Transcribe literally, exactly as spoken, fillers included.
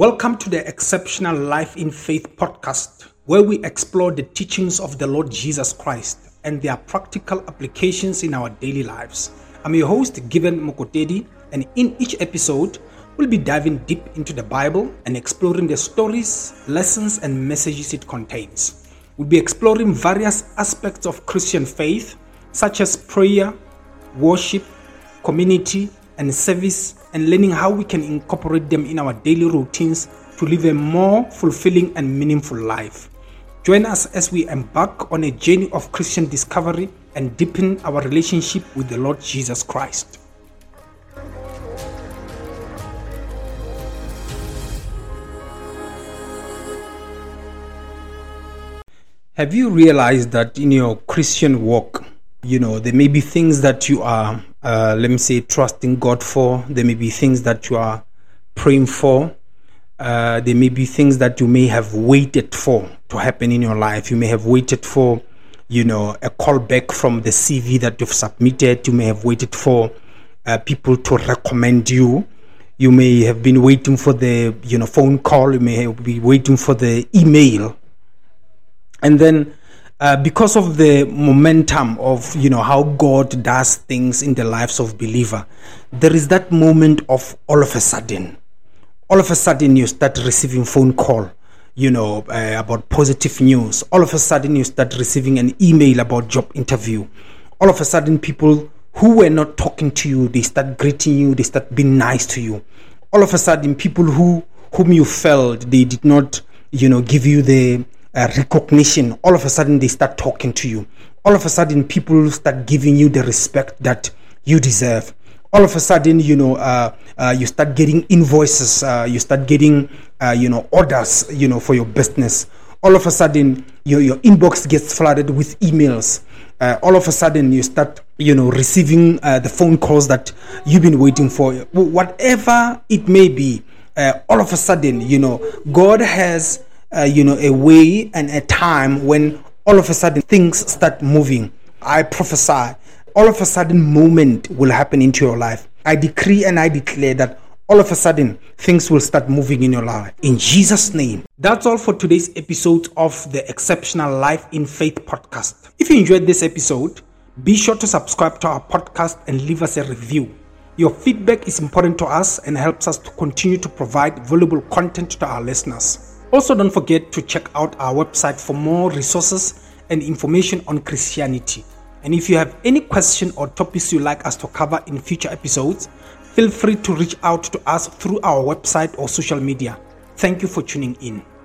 Welcome to the Exceptional Life in Faith podcast, where we explore the teachings of the Lord Jesus Christ and their practical applications in our daily lives. I'm your host, Given Mokotedi, and in each episode, we'll be diving deep into the Bible and exploring the stories, lessons, and messages it contains. We'll be exploring various aspects of Christian faith, such as prayer, worship, community, and service, and learning how we can incorporate them in our daily routines to live a more fulfilling and meaningful life. Join us as we embark on a journey of Christian discovery and deepen our relationship with the Lord Jesus Christ. Have you realized that in your Christian walk, you know, there may be things that you are, uh, let me say, trusting God for. There may be things that you are praying for. Uh, there may be things that you may have waited for to happen in your life. You may have waited for, you know, a call back from the C V that you've submitted. You may have waited for uh, people to recommend you. You may have been waiting for the, you know, phone call. You may be waiting for the email. And then uh, because of the momentum of, you know, how God does things in the lives of believer, there is that moment of all of a sudden, all of a sudden you start receiving phone call, you know, uh, about positive news. All of a sudden you start receiving an email about job interview. All of a sudden people who were not talking to you, they start greeting you, they start being nice to you. All of a sudden people who whom you felt they did not, you know, give you the Uh, recognition, all of a sudden they start talking to you. All of a sudden people start giving you the respect that you deserve. All of a sudden, you know, uh, uh, you start getting invoices, uh, you start getting, uh, you know, orders, you know, for your business. All of a sudden your, your inbox gets flooded with emails. Uh, all of a sudden you start, you know, receiving uh, the phone calls that you've been waiting for. Whatever it may be, uh, all of a sudden, you know, God has Uh, you know, a way and a time when all of a sudden things start moving. I prophesy, all of a sudden moment will happen into your life. I decree and I declare that all of a sudden things will start moving in your life. In Jesus' name. That's all for today's episode of the Exceptional Life in Faith podcast. If you enjoyed this episode, be sure to subscribe to our podcast and leave us a review. Your feedback is important to us and helps us to continue to provide valuable content to our listeners. Also, don't forget to check out our website for more resources and information on Christianity. And if you have any question or topics you'd like us to cover in future episodes, feel free to reach out to us through our website or social media. Thank you for tuning in.